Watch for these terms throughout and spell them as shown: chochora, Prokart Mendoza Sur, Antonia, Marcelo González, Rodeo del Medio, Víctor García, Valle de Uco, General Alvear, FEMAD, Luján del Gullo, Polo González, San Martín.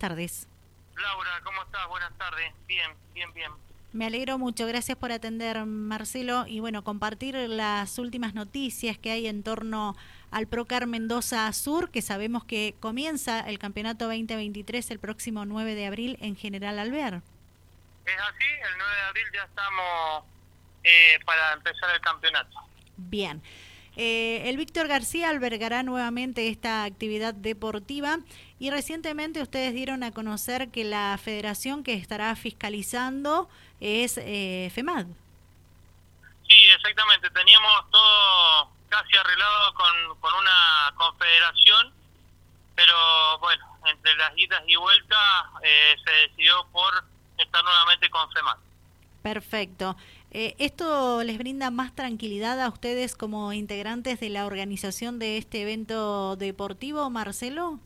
tardes. Laura, ¿cómo estás? Buenas tardes. Bien, bien, bien. Me alegro mucho. Gracias por atender, Marcelo. Y bueno, compartir las últimas noticias que hay en torno al Prokart Mendoza Sur, que sabemos que comienza el campeonato 2023 el próximo 9 de abril en General Alvear. Es así, el 9 de abril ya estamos para empezar el campeonato. Bien. El Víctor García albergará nuevamente esta actividad deportiva y recientemente ustedes dieron a conocer que la federación que estará fiscalizando es FEMAD. Sí, exactamente. Teníamos todo casi arreglado con una confederación, pero bueno, entre las idas y vueltas se decidió por estar nuevamente con FEMAD. Perfecto. ¿Esto les brinda más tranquilidad a ustedes como integrantes de la organización de este evento deportivo, Marcelo?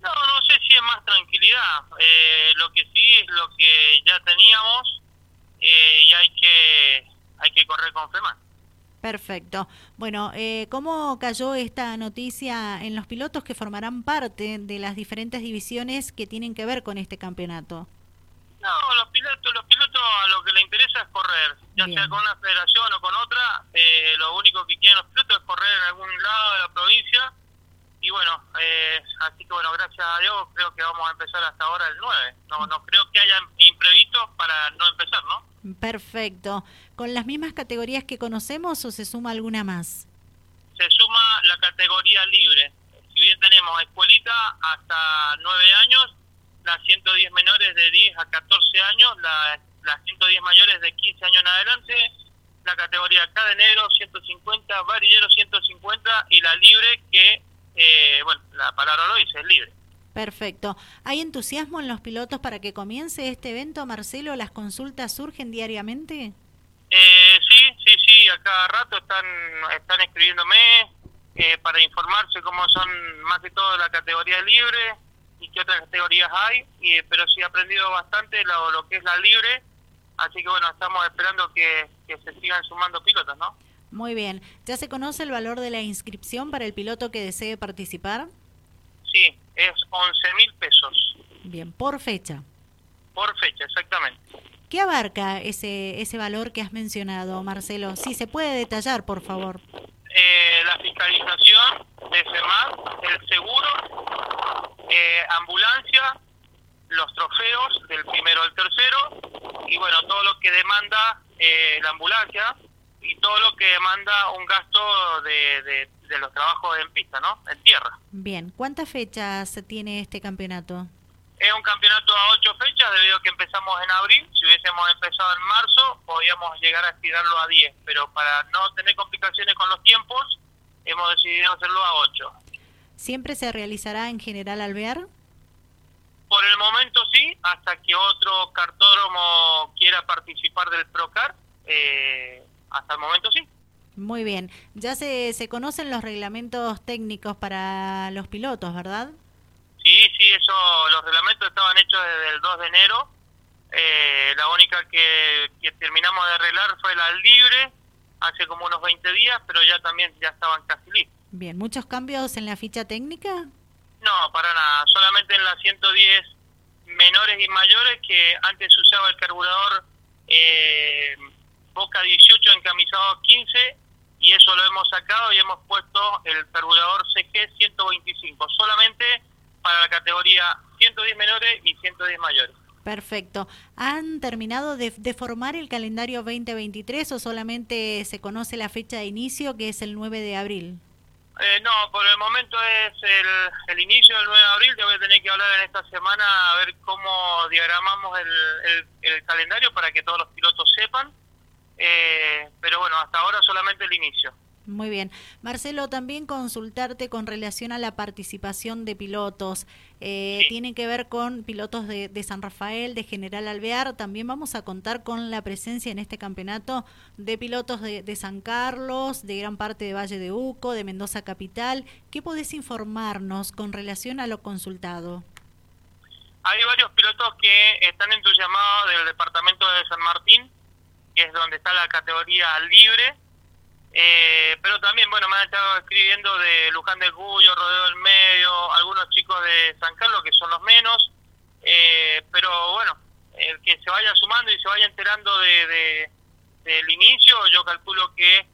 No, no sé si es más tranquilidad. Lo que sí es lo que ya teníamos y hay que correr con FEMAD. Perfecto. Bueno, ¿cómo cayó esta noticia en los pilotos que formarán parte de las diferentes divisiones que tienen que ver con este campeonato? No, los pilotos a lo que les interesa es correr, ya bien, sea con una federación o con otra, lo único que quieren los pilotos es correr en algún lado de la provincia, y bueno, así que bueno, gracias a Dios creo que vamos a empezar hasta ahora el 9, no creo que haya imprevistos para no empezar, ¿no? Perfecto. ¿Con las mismas categorías que conocemos o se suma alguna más? Se suma la categoría libre, si bien tenemos escuelita hasta 9 años, las 110 menores de 10 a 14 años, las 110 mayores de 15 años en adelante, la categoría cadenero 150, varillero 150 y la libre que, bueno, la palabra lo dice, es libre. Perfecto. ¿Hay entusiasmo en los pilotos para que comience este evento, Marcelo? ¿Las consultas surgen diariamente? Sí, a cada rato están escribiéndome para informarse cómo son más que todo la categoría libre y qué otras categorías hay, pero sí he aprendido bastante lo que es la libre, así que bueno, estamos esperando que se sigan sumando pilotos, ¿no? Muy bien. ¿Ya se conoce el valor de la inscripción para el piloto que desee participar? Sí, es 11.000 pesos. Bien, por fecha. Por fecha, exactamente. ¿Qué abarca ese valor que has mencionado, Marcelo? Si se puede detallar, por favor. La fiscalización de FEMAD, el seguro, ambulancia, los trofeos del primero al tercero y bueno, todo lo que demanda la ambulancia y todo lo que demanda un gasto de los trabajos en pista, ¿no? En tierra. Bien, ¿cuántas fechas tiene este campeonato? Es un campeonato a 8 fechas, debido a que empezamos en abril. Si hubiésemos empezado en marzo, podíamos llegar a estirarlo a 10, pero para no tener complicaciones con los tiempos, hemos decidido hacerlo a 8. ¿Siempre se realizará en General Alvear? Por el momento sí, hasta que otro cartódromo quiera participar del Prokart, hasta el momento sí. Muy bien. Ya se conocen los reglamentos técnicos para los pilotos, ¿verdad? Sí, eso, los reglamentos estaban hechos desde el 2 de enero, la única que terminamos de arreglar fue la libre, hace como unos 20 días, pero ya estaban casi listos. Bien, ¿muchos cambios en la ficha técnica? No, para nada, solamente en las 110 menores y mayores, que antes se usaba el carburador Boca 18, encamisado 15, y eso lo hemos sacado y hemos puesto el carburador CG 125, solamente para la categoría 110 menores y 110 mayores. Perfecto. ¿Han terminado de formar el calendario 2023 o solamente se conoce la fecha de inicio, que es el 9 de abril? No, por el momento es el inicio del 9 de abril. Te voy a tener que hablar en esta semana a ver cómo diagramamos el calendario para que todos los pilotos sepan. Pero bueno, hasta ahora solamente el inicio. Muy bien. Marcelo, también consultarte con relación a la participación de pilotos. Sí. Tiene que ver con pilotos de San Rafael, de General Alvear. También vamos a contar con la presencia en este campeonato de pilotos de San Carlos, de gran parte de Valle de Uco, de Mendoza Capital. ¿Qué podés informarnos con relación a lo consultado? Hay varios pilotos que están entusiasmados del departamento de San Martín, que es donde está la categoría libre. Pero también, bueno, me han estado escribiendo de Luján del Gullo, Rodeo del Medio, algunos chicos de San Carlos que son los menos, Pero bueno, el que se vaya sumando y se vaya enterando del inicio, yo calculo que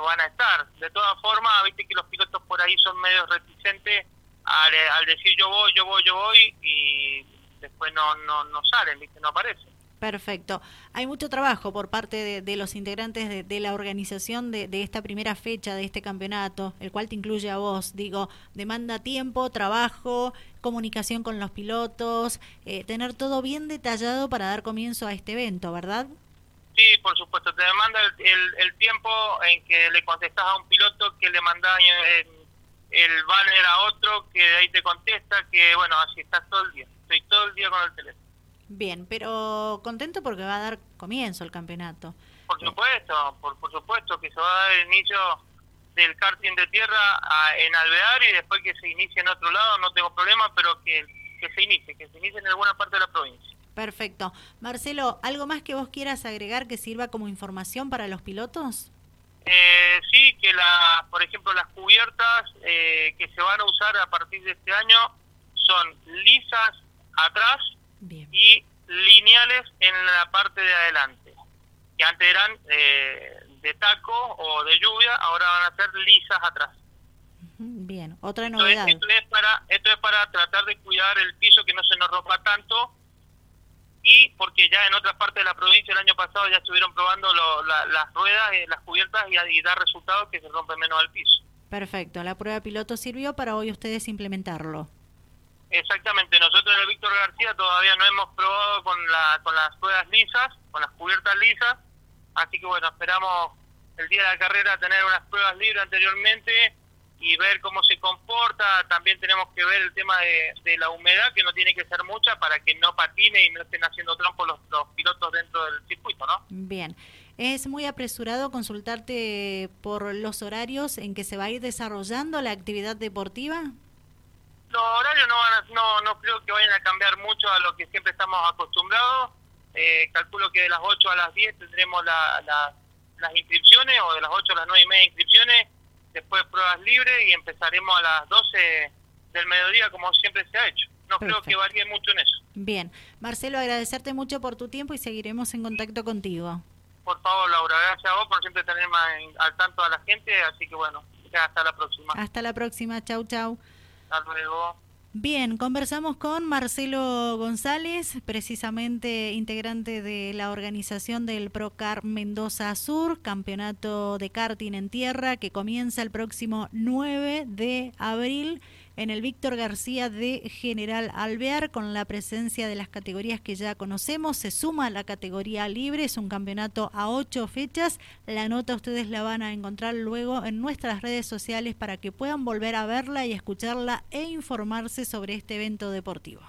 van a estar. De todas formas, viste que los pilotos por ahí son medio reticentes al decir yo voy, y después no salen, viste, no aparecen. Perfecto. Hay mucho trabajo por parte de los integrantes de la organización de esta primera fecha de este campeonato, el cual te incluye a vos. Digo, demanda tiempo, trabajo, comunicación con los pilotos, tener todo bien detallado para dar comienzo a este evento, ¿verdad? Sí, por supuesto. Te demanda el tiempo en que le contestás a un piloto, que le mandás el banner a otro, que de ahí te contesta, que bueno, así estás todo el día. Estoy todo el día con el teléfono. Bien, pero contento porque va a dar comienzo el campeonato. Por supuesto, por supuesto que se va a dar el inicio del karting de tierra en Alvear, y después que se inicie en otro lado, no tengo problema, pero que se inicie en alguna parte de la provincia. Perfecto. Marcelo, ¿algo más que vos quieras agregar que sirva como información para los pilotos? Sí, que por ejemplo las cubiertas que se van a usar a partir de este año son lisas atrás. Bien. Y lineales en la parte de adelante, que antes eran de taco o de lluvia, ahora van a ser lisas atrás. Bien, otra novedad. Esto es para tratar de cuidar el piso, que no se nos rompa tanto, y porque ya en otras partes de la provincia el año pasado ya estuvieron probando las ruedas, las cubiertas, y da resultados que se rompe menos al piso. Perfecto, la prueba piloto sirvió para hoy ustedes implementarlo. Exactamente, nosotros en el Víctor García todavía no hemos probado con las ruedas lisas, con las cubiertas lisas, así que bueno, esperamos el día de la carrera tener unas pruebas libres anteriormente y ver cómo se comporta. También tenemos que ver el tema de la humedad, que no tiene que ser mucha para que no patine y no estén haciendo trompo los pilotos dentro del circuito, ¿no? Bien. Es muy apresurado consultarte por los horarios en que se va a ir desarrollando la actividad deportiva. Los horarios no creo que vayan a cambiar mucho a lo que siempre estamos acostumbrados. Calculo que de las 8 a las 10 tendremos las inscripciones, o de las 8 a las 9 y media inscripciones, después pruebas libres y empezaremos a las 12 del mediodía como siempre se ha hecho. No Perfecto. Creo que varíe mucho en eso. Bien. Marcelo, agradecerte mucho por tu tiempo y seguiremos en contacto contigo. Por favor, Laura, gracias a vos por siempre tener más al tanto a la gente, así que bueno, hasta la próxima. Hasta la próxima, chau, chau. Bien, conversamos con Marcelo González, precisamente integrante de la organización del Prokart Mendoza Sur, campeonato de karting en tierra que comienza el próximo 9 de abril en el Víctor García de General Alvear, con la presencia de las categorías que ya conocemos. Se suma la categoría libre, es un campeonato a 8 fechas. La nota ustedes la van a encontrar luego en nuestras redes sociales para que puedan volver a verla y escucharla e informarse sobre este evento deportivo.